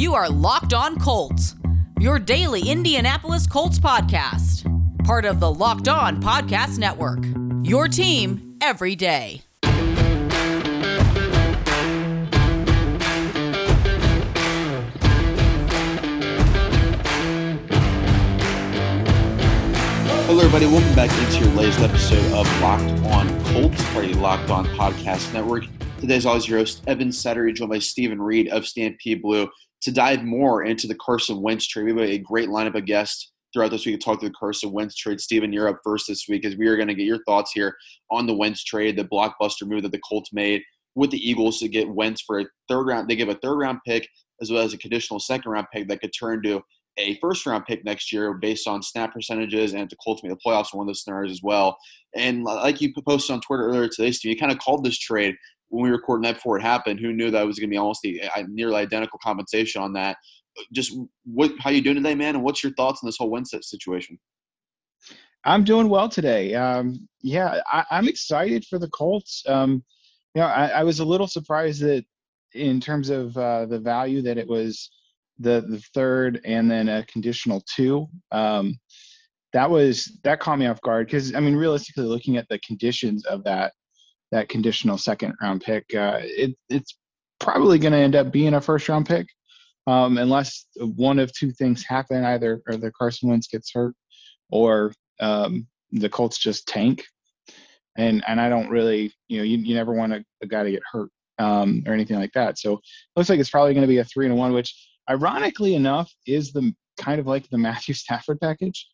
You are Locked On Colts, your daily Indianapolis Colts podcast. Part of the Locked On Podcast Network, your team every day. Hello, everybody. Welcome back into your latest episode of Locked On Colts, part of the Locked On Podcast Network. Today, as always, your host, Evan Settery, joined by Stephen Reed of Stampede Blue to dive more into the Carson Wentz trade. We have a great lineup of guests throughout this week to talk through the Carson Wentz trade. Stephen, you're up first this week as we are going to get your thoughts here on the Wentz trade, the blockbuster move that the Colts made with the Eagles to get Wentz for a third round. They give a third round pick as well as a conditional second round pick that could turn to a first-round pick next year based on snap percentages, and if the Colts make the playoffs in one of those scenarios as well. And like you posted on Twitter earlier today, Steve, you kind of called this trade when we recorded that before it happened. Who knew that it was going to be almost the nearly identical compensation on that? Just how you doing today, man, and what's your thoughts on this whole Wentz situation? I'm doing well today. I'm excited for the Colts. I was a little surprised that in terms of the value that it was the third and then a conditional two. That caught me off guard because, I mean, realistically looking at the conditions of that conditional second round pick, it's probably going to end up being a first round pick unless one of two things happen, either or the Carson Wentz gets hurt or the Colts just tank. And I don't really, you never want a guy to get hurt or anything like that. So it looks like it's probably going to be a 3-1, which ironically enough, is the kind of like the Matthew Stafford package,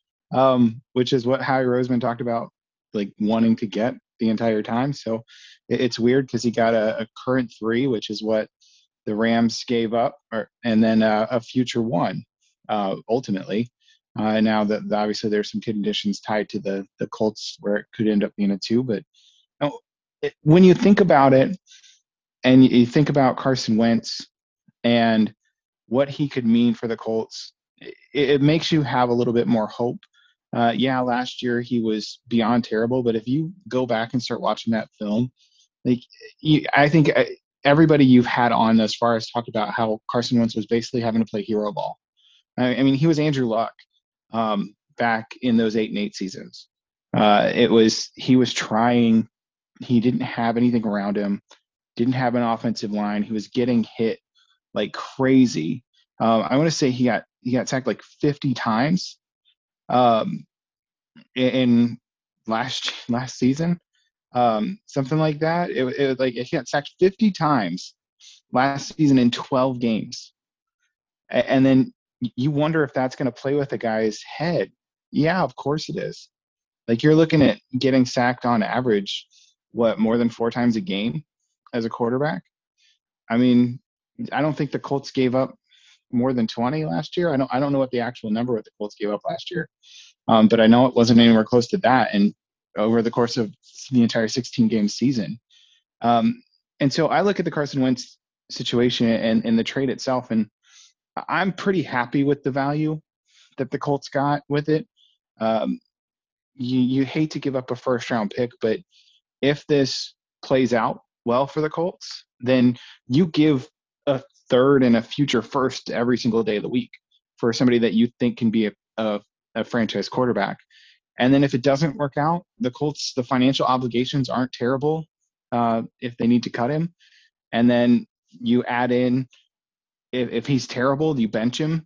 which is what Howie Roseman talked about, like wanting to get the entire time. So it's weird because he got a current three, which is what the Rams gave up, and then a future one, ultimately. Now that obviously there's some conditions tied to the Colts where it could end up being a two, but when you think about it, and you think about Carson Wentz and what he could mean for the Colts, it makes you have a little bit more hope. Last year he was beyond terrible, but if you go back and start watching that film, I think everybody you've had on thus far has talked about how Carson Wentz was basically having to play hero ball. I mean, he was Andrew Luck back in those 8-8 seasons. He didn't have anything around him, didn't have an offensive line. He was getting hit like crazy. I want to say he got sacked like 50 times in last season, something like that. It like he got sacked 50 times last season in 12 games, and then you wonder if that's going to play with a guy's head. Yeah, of course it is. Like you're looking at getting sacked on average, more than 4 times a game as a quarterback. I mean, I don't think the Colts gave up more than 20 last year. I don't know what the actual number what the Colts gave up last year, but I know it wasn't anywhere close to that. And over the course of the entire 16-game season, and so I look at the Carson Wentz situation and the trade itself, and I'm pretty happy with the value that the Colts got with it. You hate to give up a first-round pick, but if this plays out well for the Colts, then you give a third and a future first every single day of the week for somebody that you think can be a franchise quarterback. And then if it doesn't work out, the Colts, the financial obligations aren't terrible if they need to cut him. And then you add in, if he's terrible, you bench him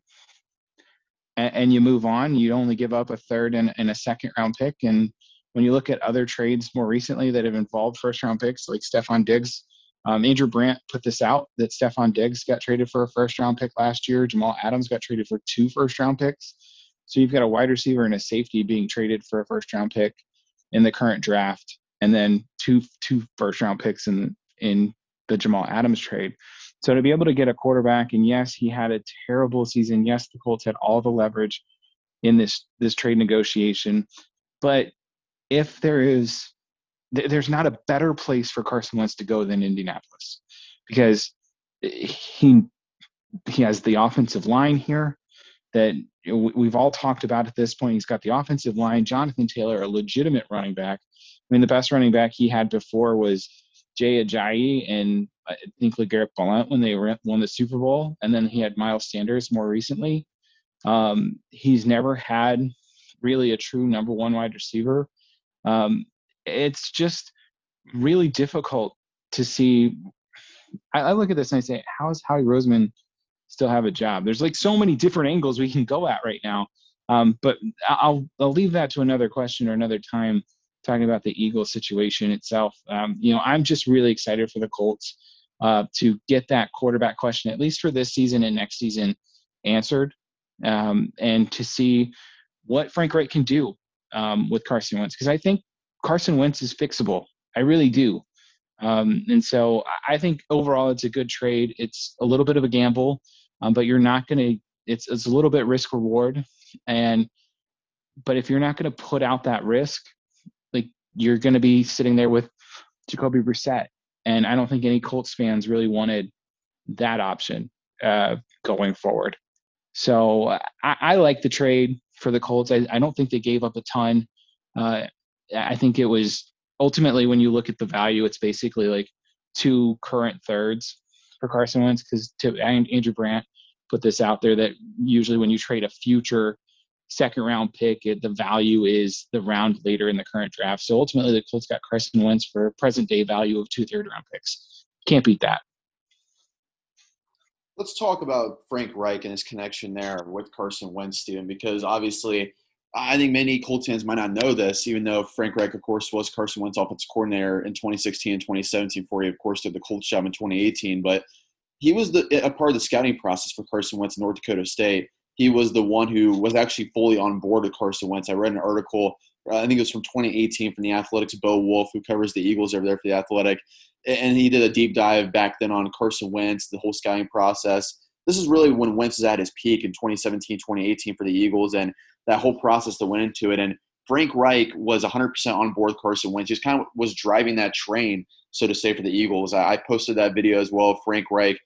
and you move on. You only give up a third and a second round pick. And when you look at other trades more recently that have involved first round picks, like Stephon Diggs, Andrew Brandt put this out that Stephon Diggs got traded for a first-round pick last year. Jamal Adams got traded for 2 first-round picks. So you've got a wide receiver and a safety being traded for a first-round pick in the current draft, and then two first-round picks in the Jamal Adams trade. So to be able to get a quarterback, and yes, he had a terrible season. Yes, the Colts had all the leverage in this trade negotiation. But if there is – there's not a better place for Carson Wentz to go than Indianapolis, because he has the offensive line here that we've all talked about at this point. He's got the offensive line, Jonathan Taylor, a legitimate running back. I mean, the best running back he had before was Jay Ajayi and I think LeGarrette Blount when they won the Super Bowl, and then he had Miles Sanders more recently. He's never had really a true number one wide receiver. It's just really difficult to see. I look at this and I say, how is Howie Roseman still have a job? There's like so many different angles we can go at right now. But I'll leave that to another question or another time, talking about the Eagles situation itself. I'm just really excited for the Colts to get that quarterback question, at least for this season and next season, answered, and to see what Frank Reich can do with Carson Wentz, because I think Carson Wentz is fixable. I really do. And so I think overall it's a good trade. It's a little bit of a gamble, but you're not going to – it's a little bit risk reward. But if you're not going to put out that risk, like, you're going to be sitting there with Jacoby Brissett. And I don't think any Colts fans really wanted that option going forward. So I like the trade for the Colts. I don't think they gave up a ton. I think it was ultimately, when you look at the value, it's basically like two current thirds for Carson Wentz, because Andrew Brandt put this out there that usually when you trade a future second round pick, the value is the round later in the current draft. So ultimately the Colts got Carson Wentz for a present day value of 2 third round picks. Can't beat that. Let's talk about Frank Reich and his connection there with Carson Wentz, Steven, because obviously I think many Colts fans might not know this, even though Frank Reich, of course, was Carson Wentz offensive coordinator in 2016 and 2017 before he, of course, did the Colts job in 2018. But he was a part of the scouting process for Carson Wentz in North Dakota State. He was the one who was actually fully on board with Carson Wentz. I read an article, I think it was from 2018, from The Athletic's Bo Wolf, who covers the Eagles over there for The Athletic. And he did a deep dive back then on Carson Wentz, the whole scouting process. This is really when Wentz is at his peak in 2017, 2018 for the Eagles, and that whole process that went into it. And Frank Reich was 100% on board Carson Wentz. He just kind of was driving that train, so to say, for the Eagles. I posted that video as well of Frank Reich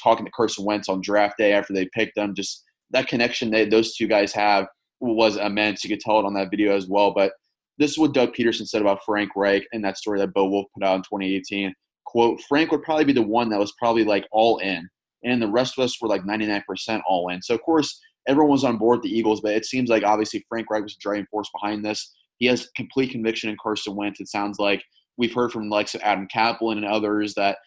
talking to Carson Wentz on draft day after they picked them. Just that connection that those two guys have was immense. You could tell it on that video as well. But this is what Doug Peterson said about Frank Reich in that story that Bo Wolf put out in 2018. Quote, Frank would probably be the one that was probably like all in, and the rest of us were like 99% all in. So, of course, everyone was on board with the Eagles, but it seems like obviously Frank Reich was the driving force behind this. He has complete conviction in Carson Wentz. It sounds like we've heard from like Adam Kaplan and others that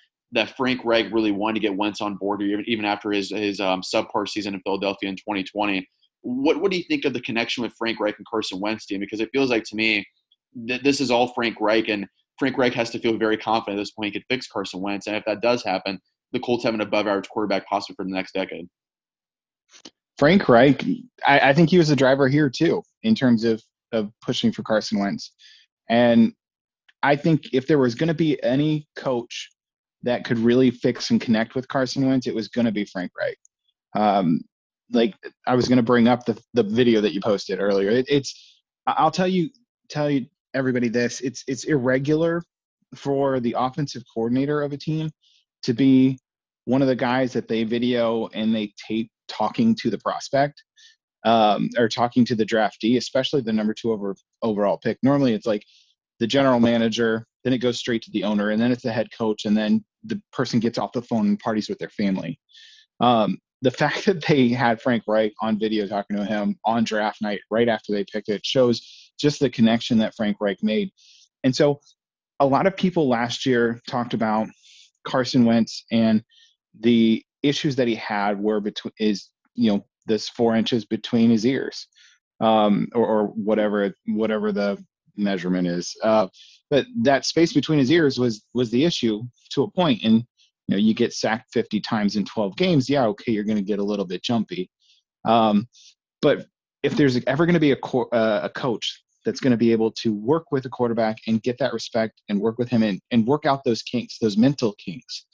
Frank Reich really wanted to get Wentz on board, even after his subpar season in Philadelphia in 2020. What do you think of the connection with Frank Reich and Carson Wentz, team? Because it feels like to me that this is all Frank Reich, and Frank Reich has to feel very confident at this point he could fix Carson Wentz. And if that does happen, the Colts have an above-average quarterback possibly for the next decade. Frank Reich, I think he was a driver here too in terms of pushing for Carson Wentz. And I think if there was going to be any coach that could really fix and connect with Carson Wentz, it was going to be Frank Reich. I was going to bring up the video that you posted earlier. I'll tell you everybody this. It's irregular for the offensive coordinator of a team to be one of the guys that they video and they tape talking to the prospect or talking to the draftee, especially the number two overall pick. Normally it's like the general manager, then it goes straight to the owner, and then it's the head coach, and then the person gets off the phone and parties with their family. The fact that they had Frank Reich on video talking to him on draft night right after they picked it shows just the connection that Frank Reich made. And so a lot of people last year talked about Carson Wentz and the issues that he had were this 4 inches between his ears, or whatever the measurement is. But that space between his ears was the issue to a point. And you get sacked 50 times in 12 games. Yeah, okay, you're going to get a little bit jumpy. But if there's ever going to be a coach that's going to be able to work with a quarterback and get that respect and work with him and work out those kinks, those mental kinks,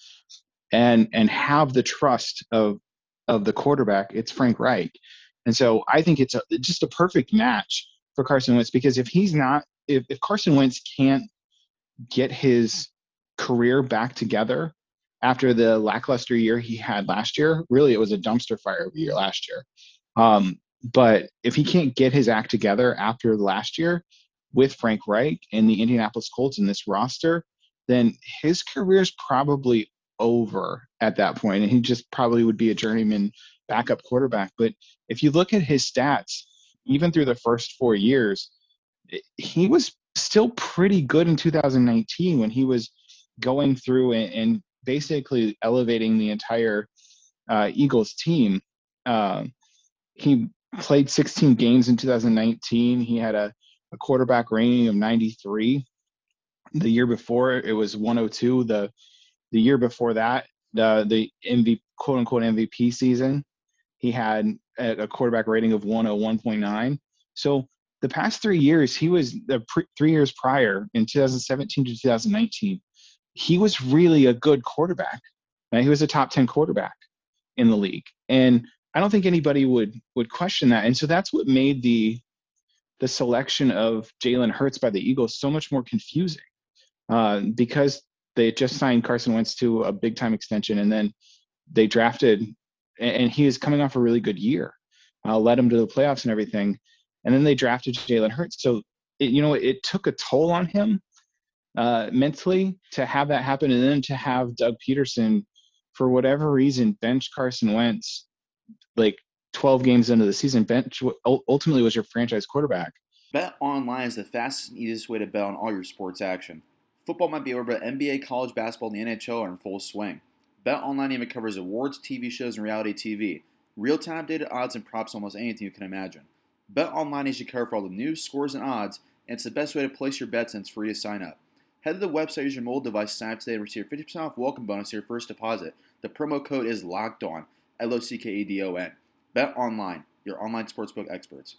and have the trust of the quarterback, it's Frank Reich. And so I think it's just a perfect match for Carson Wentz, because if Carson Wentz can't get his career back together after the lackluster year he had last year, really it was a dumpster fire of a year last year. But if he can't get his act together after last year with Frank Reich and the Indianapolis Colts in this roster, then his career is probably over at that point, and he just probably would be a journeyman backup quarterback. But if you look at his stats, even through the first 4 years, he was still pretty good in 2019 when he was going through and basically elevating the entire Eagles team. He played 16 games in 2019. He had a quarterback rating of 93. The year before, it was 102. The year before that, the MVP, quote-unquote MVP season, he had a quarterback rating of 101.9. So the past 3 years, he was the 3 years prior in 2017 to 2019. He was really a good quarterback. Now, he was a top 10 quarterback in the league. And I don't think anybody would question that. And so that's what made the selection of Jalen Hurts by the Eagles so much more confusing, because they just signed Carson Wentz to a big-time extension, and then they drafted, and he is coming off a really good year, led him to the playoffs and everything, and then they drafted Jalen Hurts. So, it took a toll on him mentally to have that happen, and then to have Doug Peterson, for whatever reason, bench Carson Wentz, like 12 games into the season, bench ultimately was your franchise quarterback. BetOnline is the fastest and easiest way to bet on all your sports action. Football might be over, but NBA, college basketball, and the NHL are in full swing. BetOnline even covers awards, TV shows, and reality TV. Real-time data, odds, and props, almost anything you can imagine. BetOnline is your cover for all the news, scores, and odds, and it's the best way to place your bets, and it's free to sign up. Head to the website, use your mobile device, sign up today, and receive 50% off welcome bonus to your first deposit. The promo code is LOCKEDON, LOCKEDON. BetOnline, your online sportsbook experts.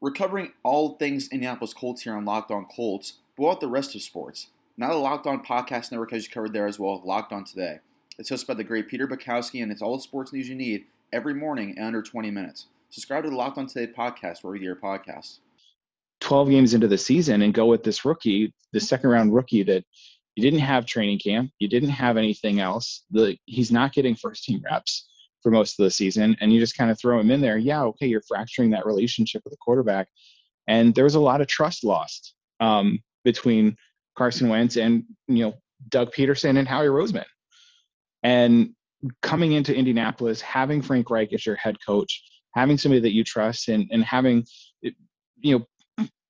We're covering all things Indianapolis Colts here on Locked On Colts, but what about the rest of sports? Now the Locked On Podcast Network has you covered there as well, Locked On Today. It's hosted by the great Peter Bukowski, and it's all the sports news you need every morning in under 20 minutes. Subscribe to the Locked On Today podcast wherever you get your podcasts. 12 games into the season and go with this rookie, the second-round rookie that you didn't have training camp, you didn't have anything else. He's not getting first-team reps for most of the season, and you just kind of throw him in there. Yeah, okay, you're fracturing that relationship with the quarterback. And there was a lot of trust lost between Carson Wentz and, Doug Peterson and Howie Roseman. And coming into Indianapolis, having Frank Reich as your head coach, having somebody that you trust, and having,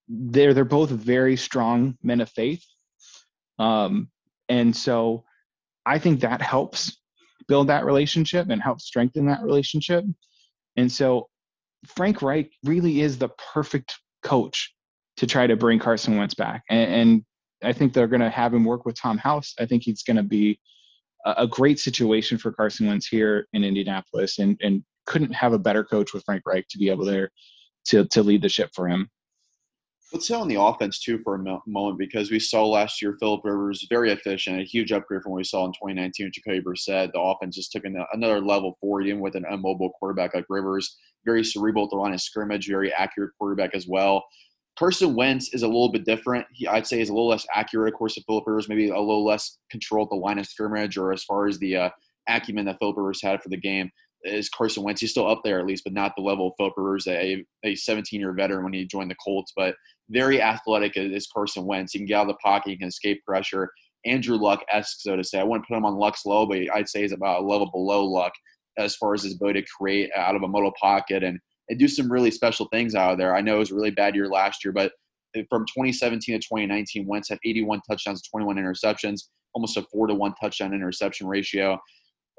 they're both very strong men of faith. And so I think that helps build that relationship and helps strengthen that relationship. And so Frank Reich really is the perfect coach to try to bring Carson Wentz back. And I think they're going to have him work with Tom House. I think he's going to be a great situation for Carson Wentz here in Indianapolis, and couldn't have a better coach with Frank Reich to be able there to lead the ship for him. Let's hit on the offense too for a moment, because we saw last year Phillip Rivers very efficient, a huge upgrade from what we saw in 2019 with Jacoby Brissett. The offense just took another level forward, even with an immobile quarterback like Rivers. Very cerebral at the line of scrimmage, very accurate quarterback as well. Carson Wentz is a little bit different. I'd say he's a little less accurate, of course, to Phillip Rivers, maybe a little less control at the line of scrimmage, or as far as the acumen that Phillip Rivers had for the game is Carson Wentz. He's still up there at least, but not the level of Phillip Rivers, a 17-year veteran when he joined the Colts. But very athletic is Carson Wentz. He can get out of the pocket. He can escape pressure. Andrew Luck-esque, so to say. I wouldn't put him on Luck's level, but I'd say he's about a level below Luck as far as his ability to create out of a middle pocket and do some really special things out of there. I know it was a really bad year last year, but from 2017 to 2019, Wentz had 81 touchdowns, 21 interceptions, almost a 4-to-1 touchdown interception ratio.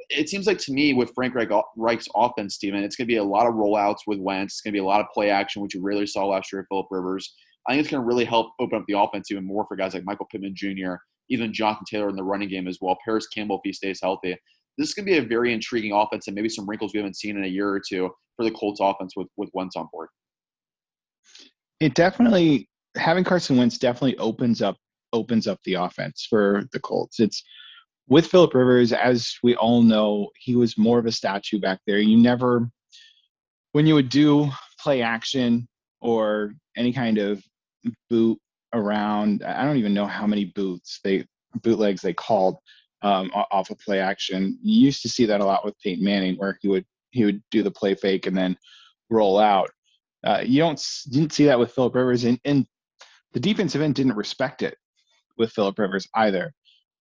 It seems like to me with Frank Reich's offense, Steven, it's going to be a lot of rollouts with Wentz. It's going to be a lot of play action, which you rarely saw last year at Phillip Rivers. I think it's going to really help open up the offense even more for guys like Michael Pittman Jr., even Jonathan Taylor in the running game as well, Paris Campbell if he stays healthy. This is going to be a very intriguing offense and maybe some wrinkles we haven't seen in a year or two for the Colts offense with Wentz on board. It definitely – having Carson Wentz definitely opens up the offense for the Colts. It's – with Phillip Rivers, as we all know, he was more of a statue back there. You never – when you would do play action or any kind of boot around – I don't even know how many bootlegs they called – off of play action. You used to see that a lot with Peyton Manning, where he would do the play fake and then roll out. You didn't see that with Phillip Rivers, and the defensive end didn't respect it with Phillip Rivers either.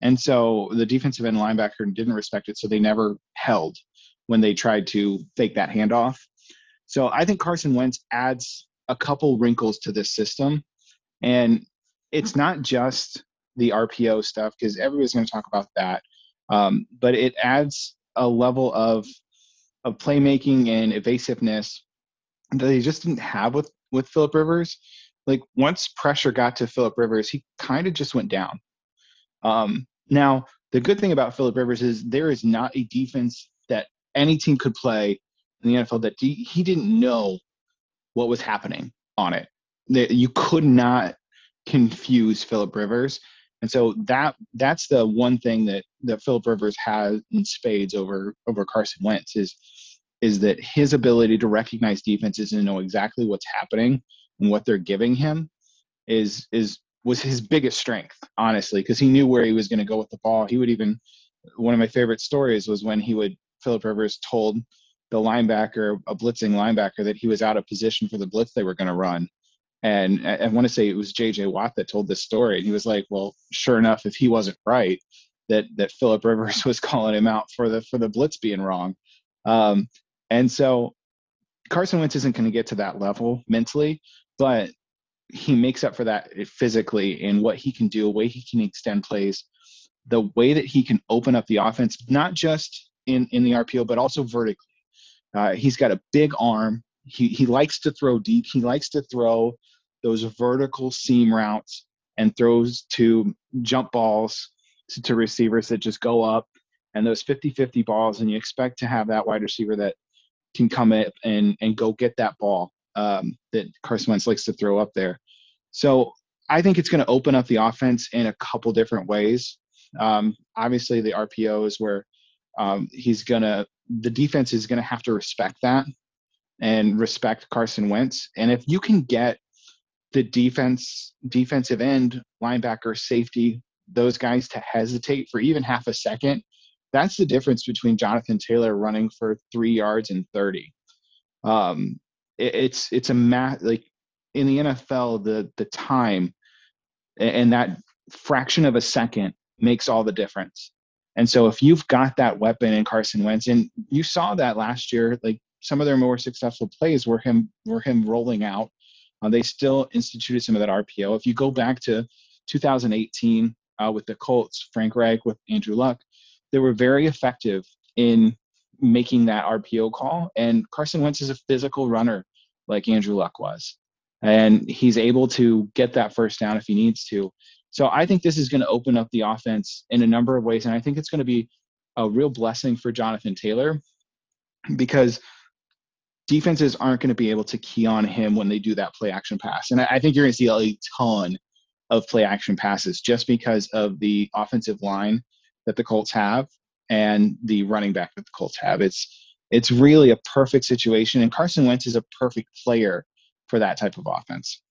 And so the defensive end linebacker didn't respect it, so they never held when they tried to fake that handoff. So I think Carson Wentz adds a couple wrinkles to this system. And it's not just the RPO stuff, because everybody's going to talk about that. But it adds a level of playmaking and evasiveness that they just didn't have with Phillip Rivers. Like, once pressure got to Phillip Rivers, he kind of just went down. Now, the good thing about Phillip Rivers is there is not a defense that any team could play in the NFL that he didn't know what was happening on it. You could not confuse Phillip Rivers. And so that's the one thing that Phillip Rivers has in spades over Carson Wentz is that his ability to recognize defenses and know exactly what's happening and what they're giving him was his biggest strength, honestly, because he knew where he was going to go with the ball. He would even – one of my favorite stories was when Phillip Rivers told the linebacker, a blitzing linebacker, that he was out of position for the blitz they were going to run. And I want to say it was J.J. Watt that told this story. And he was like, well, sure enough, if he wasn't right, that Phillip Rivers was calling him out for the blitz being wrong. And so Carson Wentz isn't going to get to that level mentally, but he makes up for that physically in what he can do, the way he can extend plays, the way that he can open up the offense, not just in the RPO, but also vertically. He's got a big arm. He likes to throw deep. He likes to throw those vertical seam routes and throws to jump balls to receivers that just go up, and those 50-50 balls, and you expect to have that wide receiver that can come up and go get that ball that Carson Wentz likes to throw up there. So I think it's going to open up the offense in a couple different ways. Obviously, the RPO is where the defense is going to have to respect that and respect Carson Wentz. And if you can get the defensive end, linebacker, safety, those guys to hesitate for even half a second, that's the difference between Jonathan Taylor running for 3 yards and 30. It's a math, like in the NFL, the time and that fraction of a second makes all the difference. And so if you've got that weapon in Carson Wentz, and you saw that last year, like, some of their more successful plays were him rolling out. They still instituted some of that RPO. If you go back to 2018 with the Colts, Frank Reich with Andrew Luck, they were very effective in making that RPO call. And Carson Wentz is a physical runner like Andrew Luck was. And he's able to get that first down if he needs to. So I think this is going to open up the offense in a number of ways. And I think it's going to be a real blessing for Jonathan Taylor, because defenses aren't going to be able to key on him when they do that play action pass. And I think you're going to see a ton of play action passes just because of the offensive line that the Colts have and the running back that the Colts have. It's really a perfect situation. And Carson Wentz is a perfect player for that type of offense.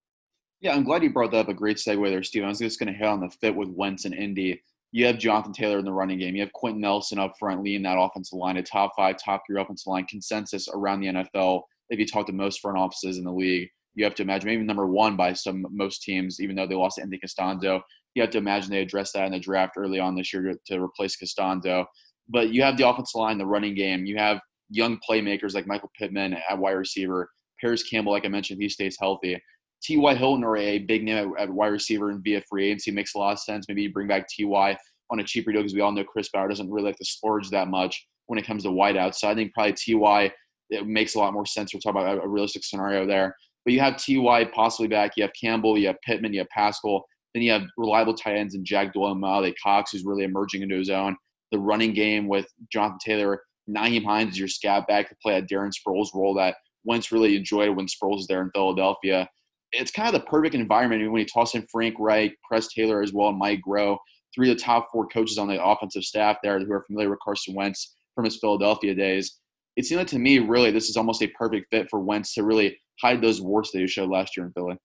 Yeah, I'm glad you brought that up. A great segue there, Steve. I was just going to hit on the fit with Wentz and Indy. You have Jonathan Taylor in the running game. You have Quentin Nelson up front leading that offensive line, a top five, top three offensive line consensus around the NFL. If you talk to most front offices in the league, you have to imagine maybe number one by most teams, even though they lost to Andy Costanzo. You have to imagine they addressed that in the draft early on this year to replace Costanzo. But you have the offensive line, the running game. You have young playmakers like Michael Pittman at wide receiver. Paris Campbell, like I mentioned, he stays healthy. T. Y. Hilton, or a big name at wide receiver and via free agency, makes a lot of sense. Maybe you bring back T. Y. on a cheaper deal, because we all know Chris Ballard doesn't really like to splurge that much when it comes to wideouts. So I think probably T. Y. it makes a lot more sense. We're talking about a realistic scenario there. But you have T. Y. possibly back. You have Campbell. You have Pittman. You have Pascal. Then you have reliable tight ends in Jack Doyle and Mo Alie-Cox, who's really emerging into his own. The running game with Jonathan Taylor, Nyheim Hines is your scat back to play at Darren Sproles' role that Wentz really enjoyed when Sproles was there in Philadelphia. It's kind of the perfect environment. I mean, when you toss in Frank Reich, Press Taylor as well, and Mike Groh, three of the top four coaches on the offensive staff there who are familiar with Carson Wentz from his Philadelphia days. It seemed like to me, really, this is almost a perfect fit for Wentz to really hide those warts that he showed last year in Philly.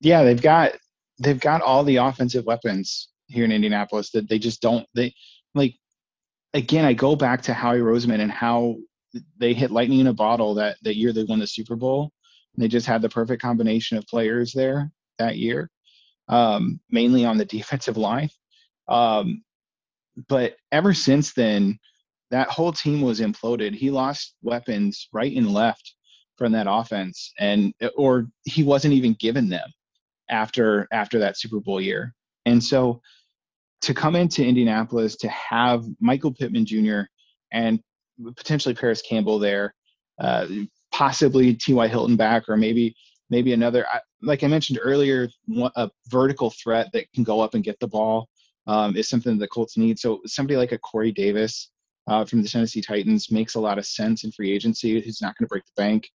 Yeah, they've got all the offensive weapons here in Indianapolis that they just don't – they, like, again, I go back to Howie Roseman and how they hit lightning in a bottle that year they won the Super Bowl. They just had the perfect combination of players there that year. mainly on the defensive line. But ever since then, that whole team was imploded. He lost weapons right and left from that offense, or he wasn't even given them after that Super Bowl year. And so to come into Indianapolis, to have Michael Pittman Jr. and potentially Paris Campbell there, possibly T. Y. Hilton back, or maybe another, like I mentioned earlier, a vertical threat that can go up and get the ball is something that the Colts need. So somebody like a Corey Davis from the Tennessee Titans makes a lot of sense in free agency, who's not going to break the bank.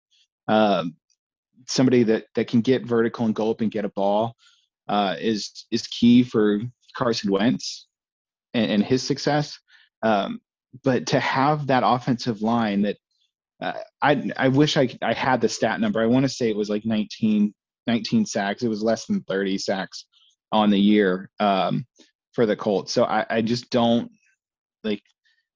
Somebody that can get vertical and go up and get a ball is key for Carson Wentz and his success. But to have that offensive line that I wish I had the stat number. I want to say it was like 19 sacks. It was less than 30 sacks on the year for the Colts. So I just don't like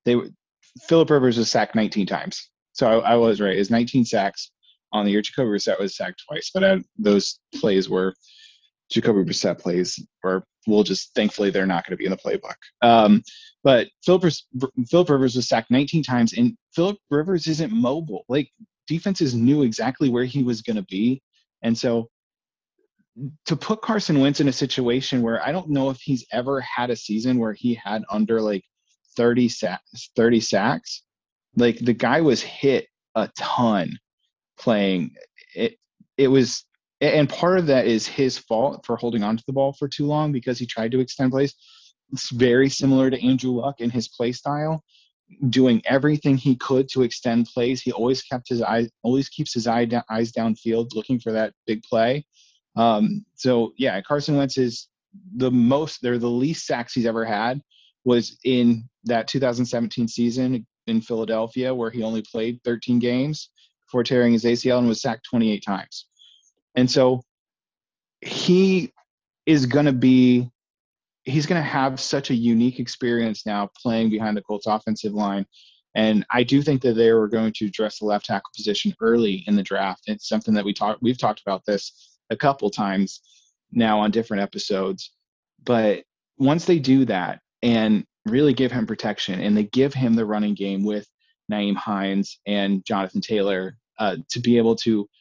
Phillip Rivers was sacked 19 times. So I was right. It's 19 sacks on the year. Jacoby Brissett was sacked twice, but those plays were Jacoby Brissett plays, or we'll just thankfully they're not going to be in the playbook. But Phillip Rivers was sacked 19 times, and Phillip Rivers isn't mobile. Like, defenses knew exactly where he was going to be. And so to put Carson Wentz in a situation where I don't know if he's ever had a season where he had under like 30 sacks, like the guy was hit a ton playing. It was, and part of that is his fault for holding on to the ball for too long because he tried to extend plays. It's very similar to Andrew Luck in his play style, doing everything he could to extend plays. He always keeps his eyes downfield, looking for that big play. So yeah, Carson Wentz is the least sacks he's ever had was in that 2017 season in Philadelphia, where he only played 13 games before tearing his ACL and was sacked 28 times. And so he is going to be – he's going to have such a unique experience now playing behind the Colts offensive line. And I do think that they were going to address the left tackle position early in the draft. It's something that we've talked about this a couple times now on different episodes. But once they do that and really give him protection, and they give him the running game with Nyheim Hines and Jonathan Taylor to be able to –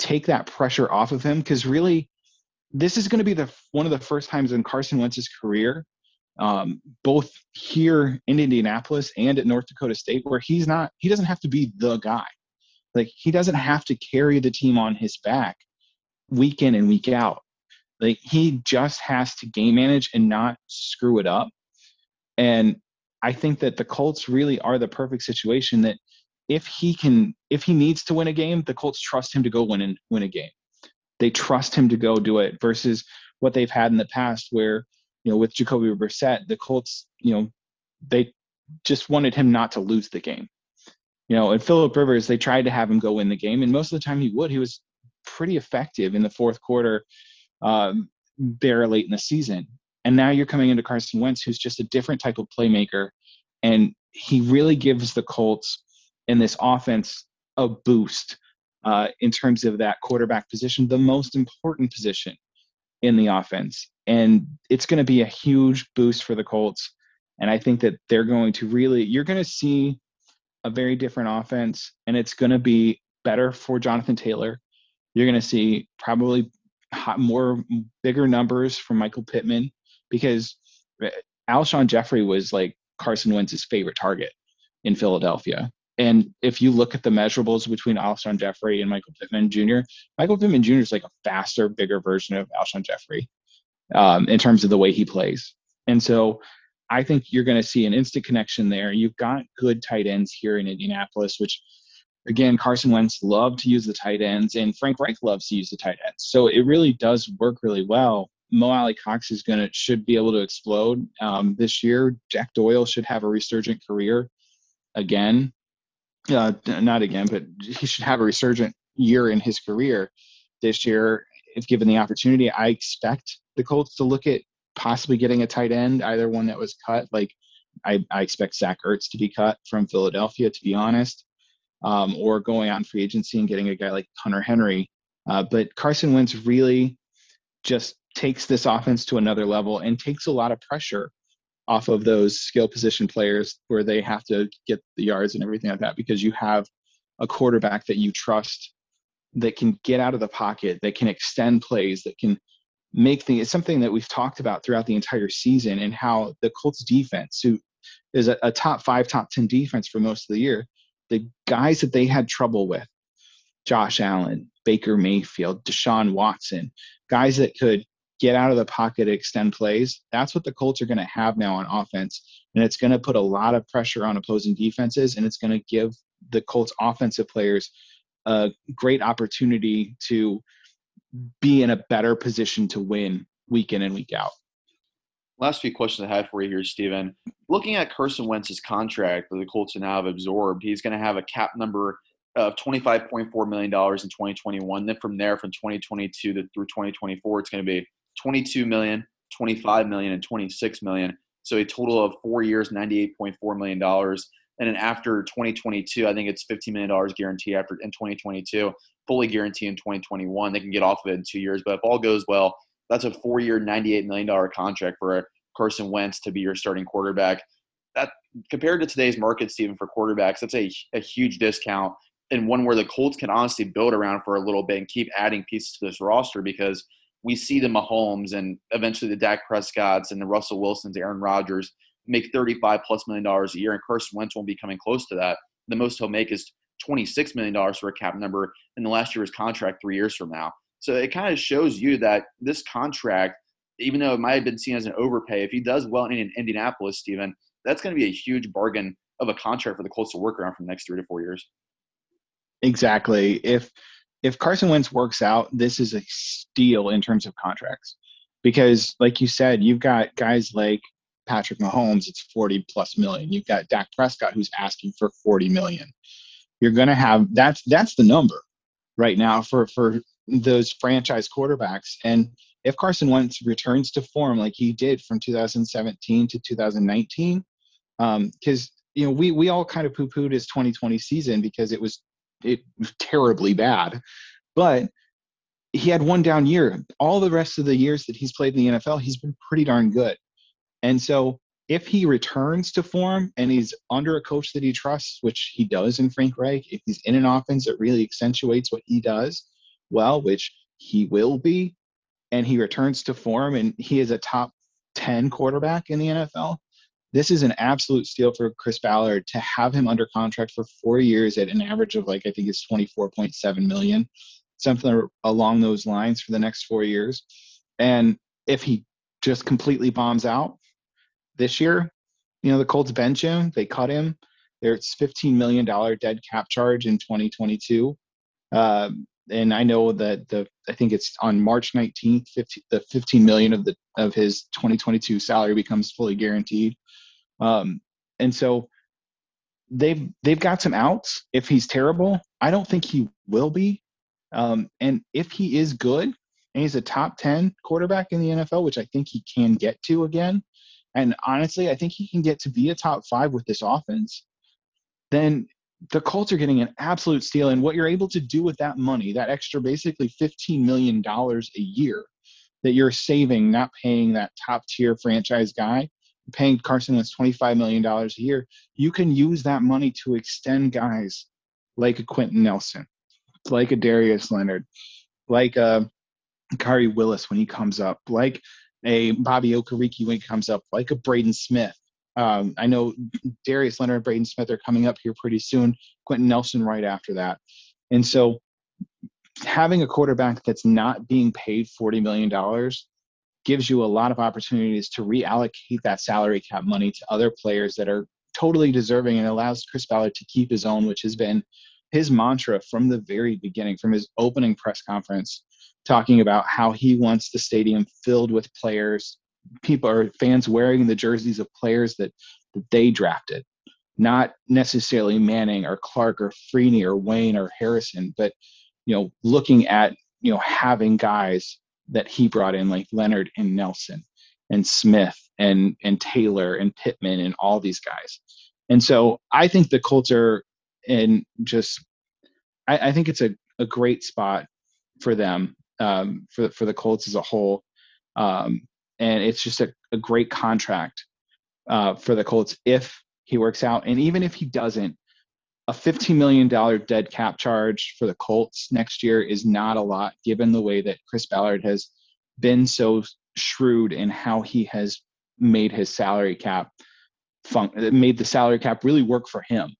take that pressure off of him, because really this is going to be one of the first times in Carson Wentz's career, both here in Indianapolis and at North Dakota State, where he doesn't have to be the guy. Like, he doesn't have to carry the team on his back week in and week out. Like, he just has to game manage and not screw it up. And I think that the Colts really are the perfect situation that if he needs to win a game, the Colts trust him to go win a game. They trust him to go do it, versus what they've had in the past, where, you know, with Jacoby Brissett, the Colts, you know, they just wanted him not to lose the game. You know, and Phillip Rivers, they tried to have him go win the game, and most of the time he would. He was pretty effective in the fourth quarter, there late in the season. And now you're coming into Carson Wentz, who's just a different type of playmaker, and he really gives the Colts in this offense a boost in terms of that quarterback position, the most important position in the offense. And it's going to be a huge boost for the Colts. And I think that they're going to really – you're going to see a very different offense, and it's going to be better for Jonathan Taylor. You're going to see probably bigger numbers from Michael Pittman, because Alshon Jeffrey was like Carson Wentz's favorite target in Philadelphia. And if you look at the measurables between Alshon Jeffrey and Michael Pittman Jr., Michael Pittman Jr. is like a faster, bigger version of Alshon Jeffrey in terms of the way he plays. And so I think you're going to see an instant connection there. You've got good tight ends here in Indianapolis, which, again, Carson Wentz loved to use the tight ends, and Frank Reich loves to use the tight ends. So it really does work really well. Mo Alie-Cox should be able to explode this year. Jack Doyle should have a resurgent career again. Not again, but he should have a resurgent year in his career this year. If given the opportunity, I expect the Colts to look at possibly getting a tight end, either one that was cut. Like, I expect Zach Ertz to be cut from Philadelphia, to be honest, or going out in free agency and getting a guy like Hunter Henry. But Carson Wentz really just takes this offense to another level and takes a lot of pressure off of those skill position players where they have to get the yards and everything like that, because you have a quarterback that you trust that can get out of the pocket, that can extend plays, that can make things. It's something that we've talked about throughout the entire season, and how the Colts defense, who is a top five, top 10 defense for most of the year, the guys that they had trouble with, Josh Allen, Baker Mayfield, Deshaun Watson, guys that could get out of the pocket, extend plays. That's what the Colts are going to have now on offense. And it's going to put a lot of pressure on opposing defenses, and it's going to give the Colts offensive players a great opportunity to be in a better position to win week in and week out. Last few questions I had for you here, Steven. Looking at Carson Wentz's contract that the Colts now have absorbed, he's going to have a cap number of $25.4 million in 2021. Then from there, from 2022 through 2024, it's going to be $22 million, $25 million, and $26 million. So a total of 4 years, $98.4 million. And then after 2022, I think it's $15 million guaranteed after in 2022, fully guaranteed in 2021. They can get off of it in 2 years. But if all goes well, that's a 4-year, $98 million contract for Carson Wentz to be your starting quarterback. That, compared to today's market, Steven, for quarterbacks, that's a huge discount, and one where the Colts can honestly build around for a little bit and keep adding pieces to this roster, because we see the Mahomes and eventually the Dak Prescotts and the Russell Wilsons, Aaron Rodgers make $35+ million a year, and Carson Wentz won't be coming close to that. The most he'll make is $26 million for a cap number in the last year of his contract 3 years from now. So it kind of shows you that this contract, even though it might have been seen as an overpay, if he does well in Indianapolis, Steven, that's going to be a huge bargain of a contract for the Colts to work around for the next 3 to 4 years. Exactly. If Carson Wentz works out, this is a steal in terms of contracts, because like you said, you've got guys like Patrick Mahomes, it's $40+ million. You've got Dak Prescott, who's asking for $40 million. You're going to have, that's the number right now for those franchise quarterbacks. And if Carson Wentz returns to form like he did from 2017 to 2019, because you know we all kind of poo-pooed his 2020 season because it was terribly bad, but he had one down year. All the rest of the years that he's played in the NFL, he's been pretty darn good. And so if he returns to form and he's under a coach that he trusts, which he does in Frank Reich, if he's in an offense that really accentuates what he does well, which he will be, and he returns to form and he is a top 10 quarterback in the NFL, this is an absolute steal for Chris Ballard to have him under contract for 4 years at an average of like, I think it's $24.7 million, something along those lines for the next 4 years. And if he just completely bombs out this year, you know, the Colts bench him, they cut him. There's $15 million dead cap charge in 2022. And I know that I think it's on March 19th, the $15 million of his 2022 salary becomes fully guaranteed. And so they've got some outs. If he's terrible, I don't think he will be. And if he is good and he's a top 10 quarterback in the NFL, which I think he can get to again, and honestly, I think he can get to be a top 5 with this offense, then the Colts are getting an absolute steal. And what you're able to do with that money, that extra basically $15 million a year that you're saving, not paying that top tier franchise guy, paying Carson Wentz $25 million a year, you can use that money to extend guys like a Quentin Nelson, like a Darius Leonard, like a Kari Willis when he comes up, like a Bobby Okereke when he comes up, like a Braden Smith. I know Darius Leonard and Braden Smith are coming up here pretty soon, Quentin Nelson right after that. And so having a quarterback that's not being paid $40 million gives you a lot of opportunities to reallocate that salary cap money to other players that are totally deserving, and allows Chris Ballard to keep his own, which has been his mantra from the very beginning, from his opening press conference, talking about how he wants the stadium filled with players, people or fans wearing the jerseys of players that they drafted, not necessarily Manning or Clark or Freeney or Wayne or Harrison, but, you know, looking at, you know, having guys that he brought in like Leonard and Nelson and Smith and Taylor and Pittman and all these guys. And so I think the Colts are in just, I think it's a great spot for them for the Colts as a whole. And it's just a great contract for the Colts if he works out. And even if he doesn't, a $15 million dead cap charge for the Colts next year is not a lot, given the way that Chris Ballard has been so shrewd in how he has made his salary cap made the salary cap really work for him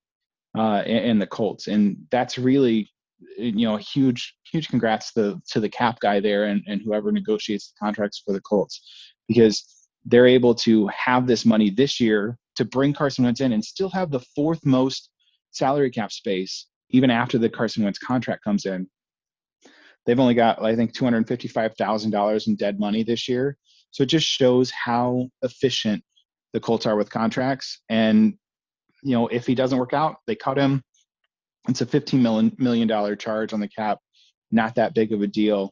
and the Colts. And that's really, you know, huge congrats to the cap guy there and whoever negotiates the contracts for the Colts, because they're able to have this money this year to bring Carson Wentz in and still have the fourth most salary cap space, even after the Carson Wentz contract comes in. They've only got, I think, $255,000 in dead money this year. So it just shows how efficient the Colts are with contracts. And, you know, if he doesn't work out, they cut him. It's a $15 million charge on the cap, not that big of a deal.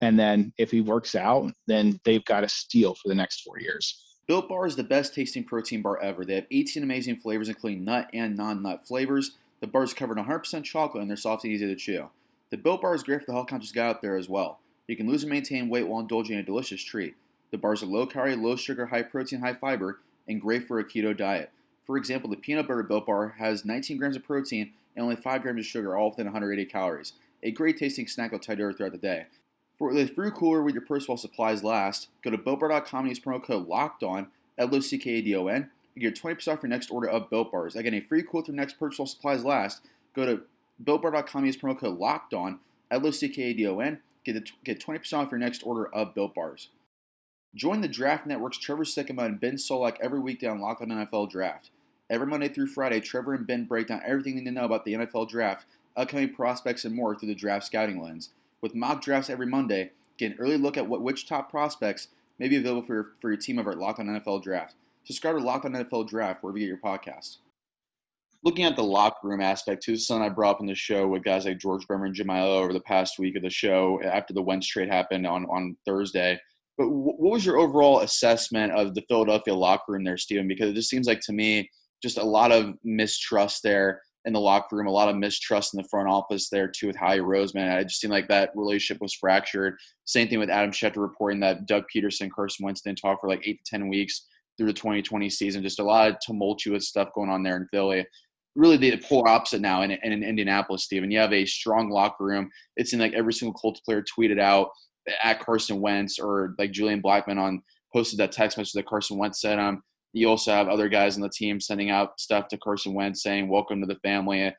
And then if he works out, then they've got a steal for the next 4 years. Built Bar is the best tasting protein bar ever. They have 18 amazing flavors, including nut and non-nut flavors. The bar is covered in 100% chocolate, and they're soft and easy to chew. The Built Bar is great for the health-conscious guy out there as well. You can lose and maintain weight while indulging in a delicious treat. The bars are low-calorie, low-sugar, high-protein, high-fiber, and great for a keto diet. For example, the peanut butter Built Bar has 19 grams of protein and only 5 grams of sugar, all within 180 calories. A great-tasting snack you'll tide over throughout the day. For the fruit cooler with your purse while supplies last, go to BuiltBar.com and use promo code LOCKEDON, LOCKADON, and get 20% off your next order of Built Bars. Again, a free cooler through next purchase while supplies last. Go to BuiltBar.com and use promo code LOCKEDON, LOCKADON, get 20% off your next order of Built Bars. Join the Draft Network's Trevor Sikkema and Ben Solak every weekday on Locked On NFL Draft. Every Monday through Friday, Trevor and Ben break down everything you need to know about the NFL Draft, upcoming prospects, and more through the draft scouting lens. With mock drafts every Monday, get an early look at which top prospects may be available for your team over at Locked On NFL Draft. Subscribe to Locked On NFL Draft wherever you get your podcasts. Looking at the locker room aspect, too, something I brought up in the show with guys like George Bremer and Jim Iello over the past week of the show after the Wentz trade happened on Thursday. But what was your overall assessment of the Philadelphia locker room there, Steven? Because it just seems like, to me, just a lot of mistrust there in the locker room, a lot of mistrust in the front office there, too, with Howie Roseman. It just seemed like that relationship was fractured. Same thing with Adam Schefter reporting that Doug Peterson, Carson Wentz didn't talk for like 8 to 10 weeks through the 2020 season. Just a lot of tumultuous stuff going on there in Philly. Really the polar opposite now in Indianapolis, Steven. You have a strong locker room. It seemed like every single Colts player tweeted out at Carson Wentz, or like Julian Blackman posted that text message that Carson Wentz sent him. You also have other guys on the team sending out stuff to Carson Wentz saying, welcome to the family.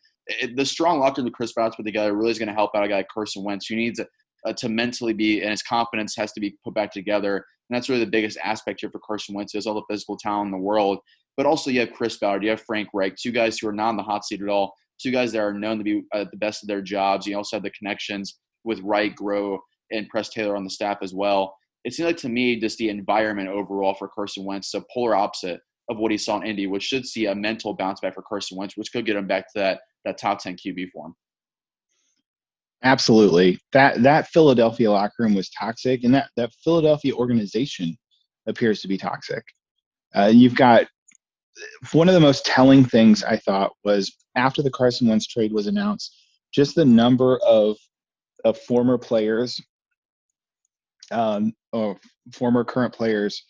The strong locker room that Chris Ballard put together really is going to help out a guy like Carson Wentz, who needs to mentally be, and his confidence has to be put back together. And that's really the biggest aspect here for Carson Wentz. He has all the physical talent in the world. But also you have Chris Ballard, you have Frank Reich, two guys who are not in the hot seat at all, two guys that are known to be at the best of their jobs. You also have the connections with Reich, Groh, and Press Taylor on the staff as well. It seemed like, to me, just the environment overall for Carson Wentz is a polar opposite of what he saw in Indy, which should see a mental bounce back for Carson Wentz, which could get him back to that top 10 QB form. Absolutely. That Philadelphia locker room was toxic, and that Philadelphia organization appears to be toxic. You've got one of the most telling things, I thought, was after the Carson Wentz trade was announced, just the number of former players or former current players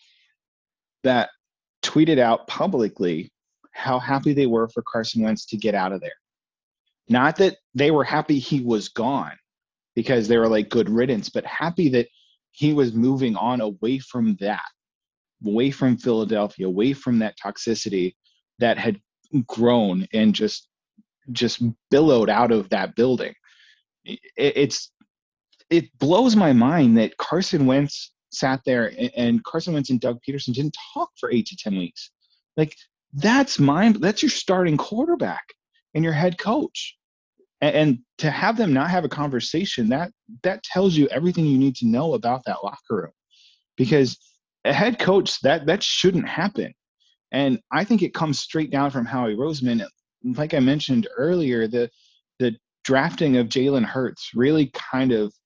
that tweeted out publicly how happy they were for Carson Wentz to get out of there. Not that they were happy he was gone, because they were like, good riddance, but happy that he was moving on away from that, away from Philadelphia, away from that toxicity that had grown and just billowed out of that building. It blows my mind that Carson Wentz sat there and Carson Wentz and Doug Peterson didn't talk for 8 to 10 weeks. Like, that's your starting quarterback and your head coach. And to have them not have a conversation, that tells you everything you need to know about that locker room, because a head coach, that shouldn't happen. And I think it comes straight down from Howie Roseman. Like I mentioned earlier, the drafting of Jalen Hurts really kind of –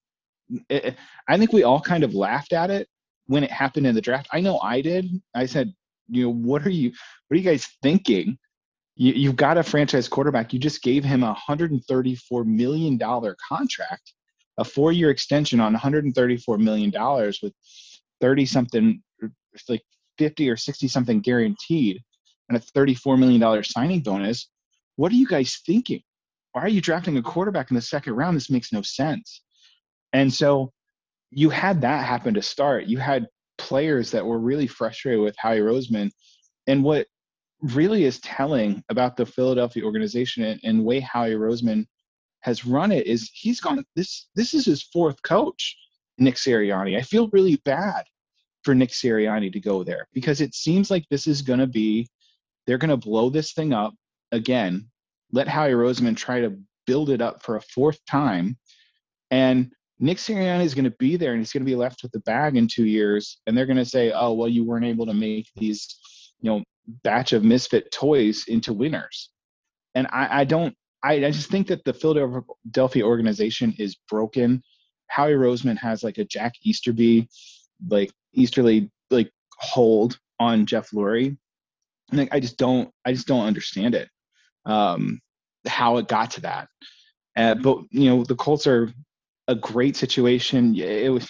I think we all kind of laughed at it when it happened in the draft. I know I did. I said, you know, what are you guys thinking? You've got a franchise quarterback. You just gave him a $134 million contract a four-year extension on $134 million with 30-something, like 50 or 60-something guaranteed and a $34 million signing bonus. What are you guys thinking? Why are you drafting a quarterback in the second round? This makes no sense. And so you had that happen to start. You had players that were really frustrated with Howie Roseman. And what really is telling about the Philadelphia organization and way Howie Roseman has run it is he's gone, this is his fourth coach, Nick Sirianni. I feel really bad for Nick Sirianni to go there because it seems like this is going to be, they're going to blow this thing up again, let Howie Roseman try to build it up for a fourth time. And Nick Sirianni is going to be there and he's going to be left with the bag in 2 years. And they're going to say, oh, well, you weren't able to make these, you know, batch of misfit toys into winners. And I just think that the Philadelphia organization is broken. Howie Roseman has like a Jack Easterly, like hold on Jeff Lurie. And like, I just don't understand it. How it got to that. But you know, the Colts are a great situation. It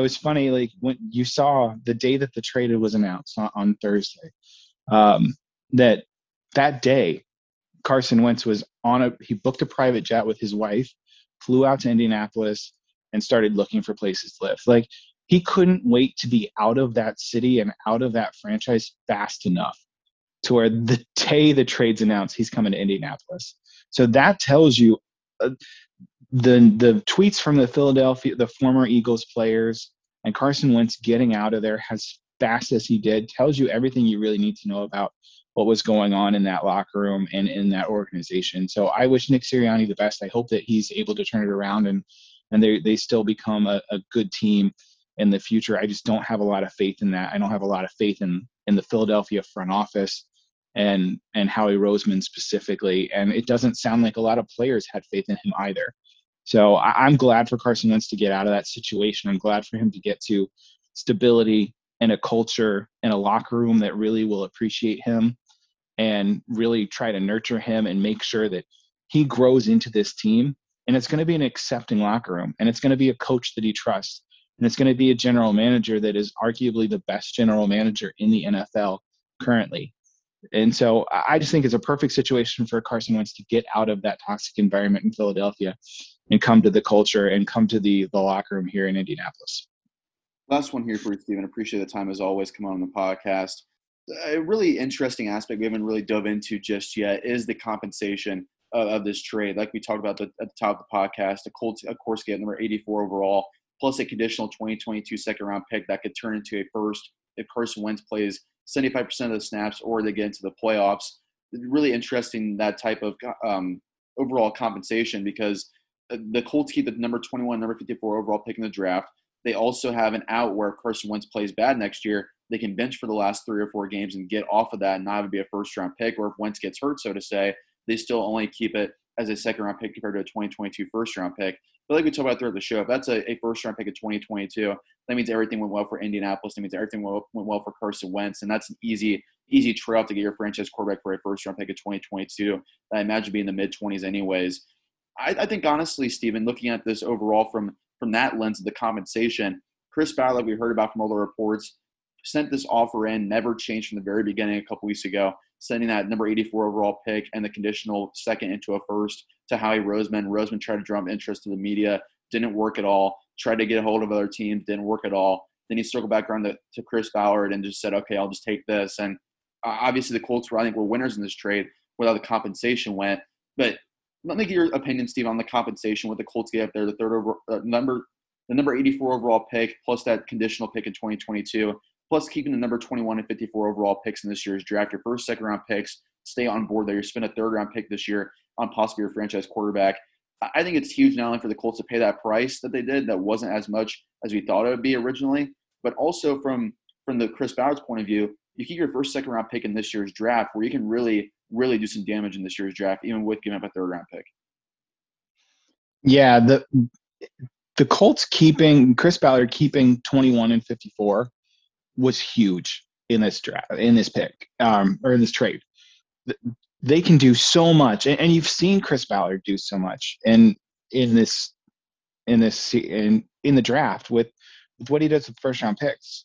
was funny. Like when you saw the day that the trade was announced on Thursday, that day Carson Wentz was he booked a private jet with his wife, flew out to Indianapolis and started looking for places to live. Like he couldn't wait to be out of that city and out of that franchise fast enough to where the day the trade's announced, he's coming to Indianapolis. So that tells you the tweets from the former Eagles players and Carson Wentz getting out of there as fast as he did tells you everything you really need to know about what was going on in that locker room and in that organization. So I wish Nick Sirianni the best. I hope that he's able to turn it around and they still become a good team in the future. I just don't have a lot of faith in that. I don't have a lot of faith in the Philadelphia front office and Howie Roseman specifically. And it doesn't sound like a lot of players had faith in him either. So I'm glad for Carson Wentz to get out of that situation. I'm glad for him to get to stability and a culture and a locker room that really will appreciate him and really try to nurture him and make sure that he grows into this team. And it's going to be an accepting locker room, and it's going to be a coach that he trusts. And it's going to be a general manager that is arguably the best general manager in the NFL currently. And so I just think it's a perfect situation for Carson Wentz to get out of that toxic environment in Philadelphia and come to the culture and come to the locker room here in Indianapolis. Last one here for you, Steven. Appreciate the time as always. Come on the podcast. A really interesting aspect we haven't really dove into just yet is the compensation of this trade. Like we talked about at the top of the podcast, the Colts, of course, get number 84 overall, plus a conditional 2022 second-round pick that could turn into a first if Carson Wentz plays 75% of the snaps or they get into the playoffs. Really interesting, that type of overall compensation, because the Colts keep the number 21, number 54 overall pick in the draft. They also have an out where Carson Wentz plays bad next year. They can bench for the last 3 or 4 games and get off of that and not have it be a first-round pick. Or if Wentz gets hurt, so to say, they still only keep it as a second-round pick compared to a 2022 first-round pick. But like we talked about throughout the show, if that's a first-round pick of 2022, that means everything went well for Indianapolis. That means everything went well for Carson Wentz. And that's an easy trade-off to get your franchise quarterback for a first-round pick of 2022. I imagine being in the mid-20s anyways. I think, honestly, Steven, looking at this overall from that lens of the compensation, Chris Ballard, we heard about from all the reports, sent this offer in, never changed from the very beginning a couple weeks ago, sending that number 84 overall pick and the conditional second into a first to Howie Roseman. Roseman tried to drum interest to the media, didn't work at all, tried to get a hold of other teams, didn't work at all. Then he circled back around to Chris Ballard and just said, okay, I'll just take this. And obviously the Colts were winners in this trade with how the compensation went. But let me get your opinion, Steve, on the compensation, what the Colts gave up there, the number 84 overall pick plus that conditional pick in 2022. Plus keeping the number 21 and 54 overall picks in this year's draft, your first, second-round picks, stay on board there. You spend a third-round pick this year on possibly your franchise quarterback. I think it's huge not only for the Colts to pay that price that they did, that wasn't as much as we thought it would be originally, but also from the Chris Ballard's point of view, you keep your first, second-round pick in this year's draft where you can really, really do some damage in this year's draft, even with giving up a third-round pick. Yeah, the Colts keeping – Chris Ballard keeping 21 and 54 – was huge in this draft, in this pick, or in this trade. They can do so much, and you've seen Chris Ballard do so much, and in this in this in the draft with what he does with first round picks.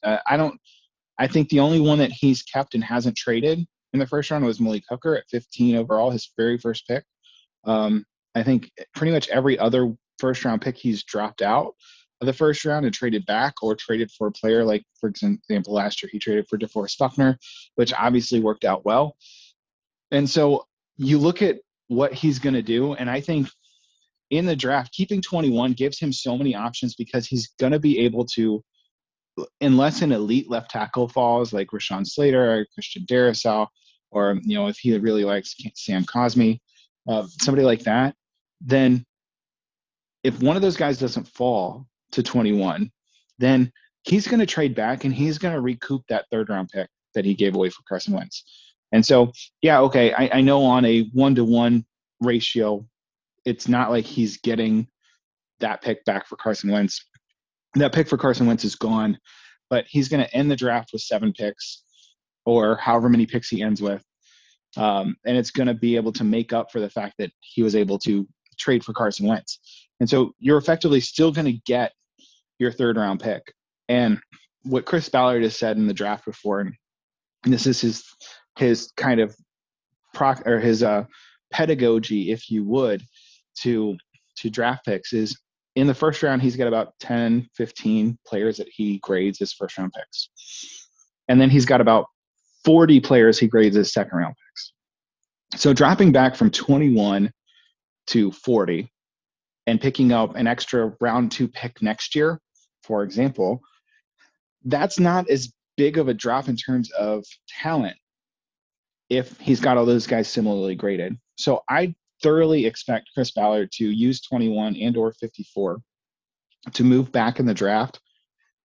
I think the only one that he's kept and hasn't traded in the first round was Malik Hooker at 15 overall, his very first pick. I think pretty much every other first round pick he's dropped out of the first round and traded back or traded for a player. Like, for example, last year he traded for DeForest Buckner, which obviously worked out well. And so you look at what he's going to do, and I think in the draft, keeping 21 gives him so many options because he's going to be able to, unless an elite left tackle falls like Rashawn Slater or Christian Darrisaw, or, you know, if he really likes Sam Cosmi, somebody like that, then if one of those guys doesn't fall to 21, then he's going to trade back and he's going to recoup that third round pick that he gave away for Carson Wentz. And so, yeah, okay, I know on a 1-to-1 ratio, it's not like he's getting that pick back for Carson Wentz. That pick for Carson Wentz is gone, but he's going to end the draft with 7 picks or however many picks he ends with. And it's going to be able to make up for the fact that he was able to trade for Carson Wentz. And so you're effectively still going to get your third round pick. And what Chris Ballard has said in the draft before, and this is his kind of pedagogy, if you would, to draft picks, is in the first round, he's got about 10, 15 players that he grades as first round picks. And then he's got about 40 players he grades as second round picks. So dropping back from 21 to 40 and picking up an extra round 2 pick next year, for example, that's not as big of a drop in terms of talent if he's got all those guys similarly graded. So I thoroughly expect Chris Ballard to use 21 and or 54 to move back in the draft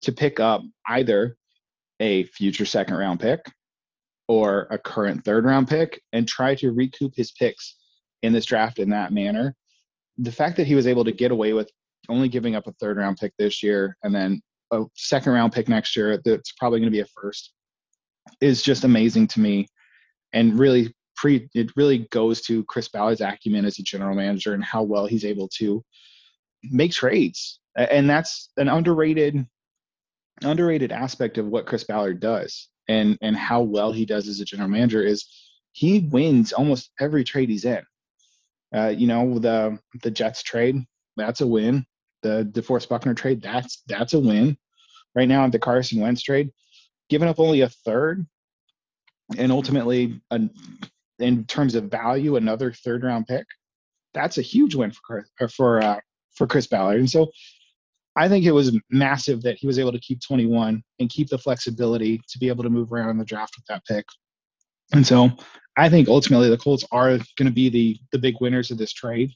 to pick up either a future second round pick or a current third round pick and try to recoup his picks in this draft in that manner. The fact that he was able to get away with only giving up a third round pick this year and then a second round pick next year that's probably going to be a first is just amazing to me. And really, it really goes to Chris Ballard's acumen as a general manager and how well he's able to make trades. And that's an underrated aspect of what Chris Ballard does and how well he does as a general manager is he wins almost every trade he's in. You know, the Jets trade, that's a win. The DeForest Buckner trade, that's a win. Right now, the Carson Wentz trade, giving up only a third, and ultimately, in terms of value, another third-round pick. That's a huge win for Chris Ballard. And so I think it was massive that he was able to keep 21 and keep the flexibility to be able to move around in the draft with that pick. And so I think ultimately the Colts are going to be the big winners of this trade.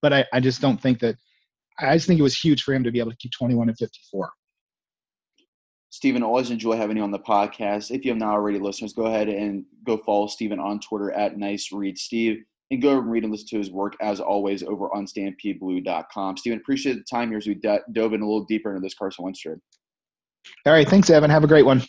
But I just don't think that – I just think it was huge for him to be able to keep 21 and 54. Steven, always enjoy having you on the podcast. If you have not already, listeners, go ahead and go follow Steven on Twitter at NiceReadSteve and go over and read and listen to his work, as always, over on StampedeBlue.com. Steven, appreciate the time here as we dove in a little deeper into this Carson Wentz trade. All right. Thanks, Evan. Have a great one.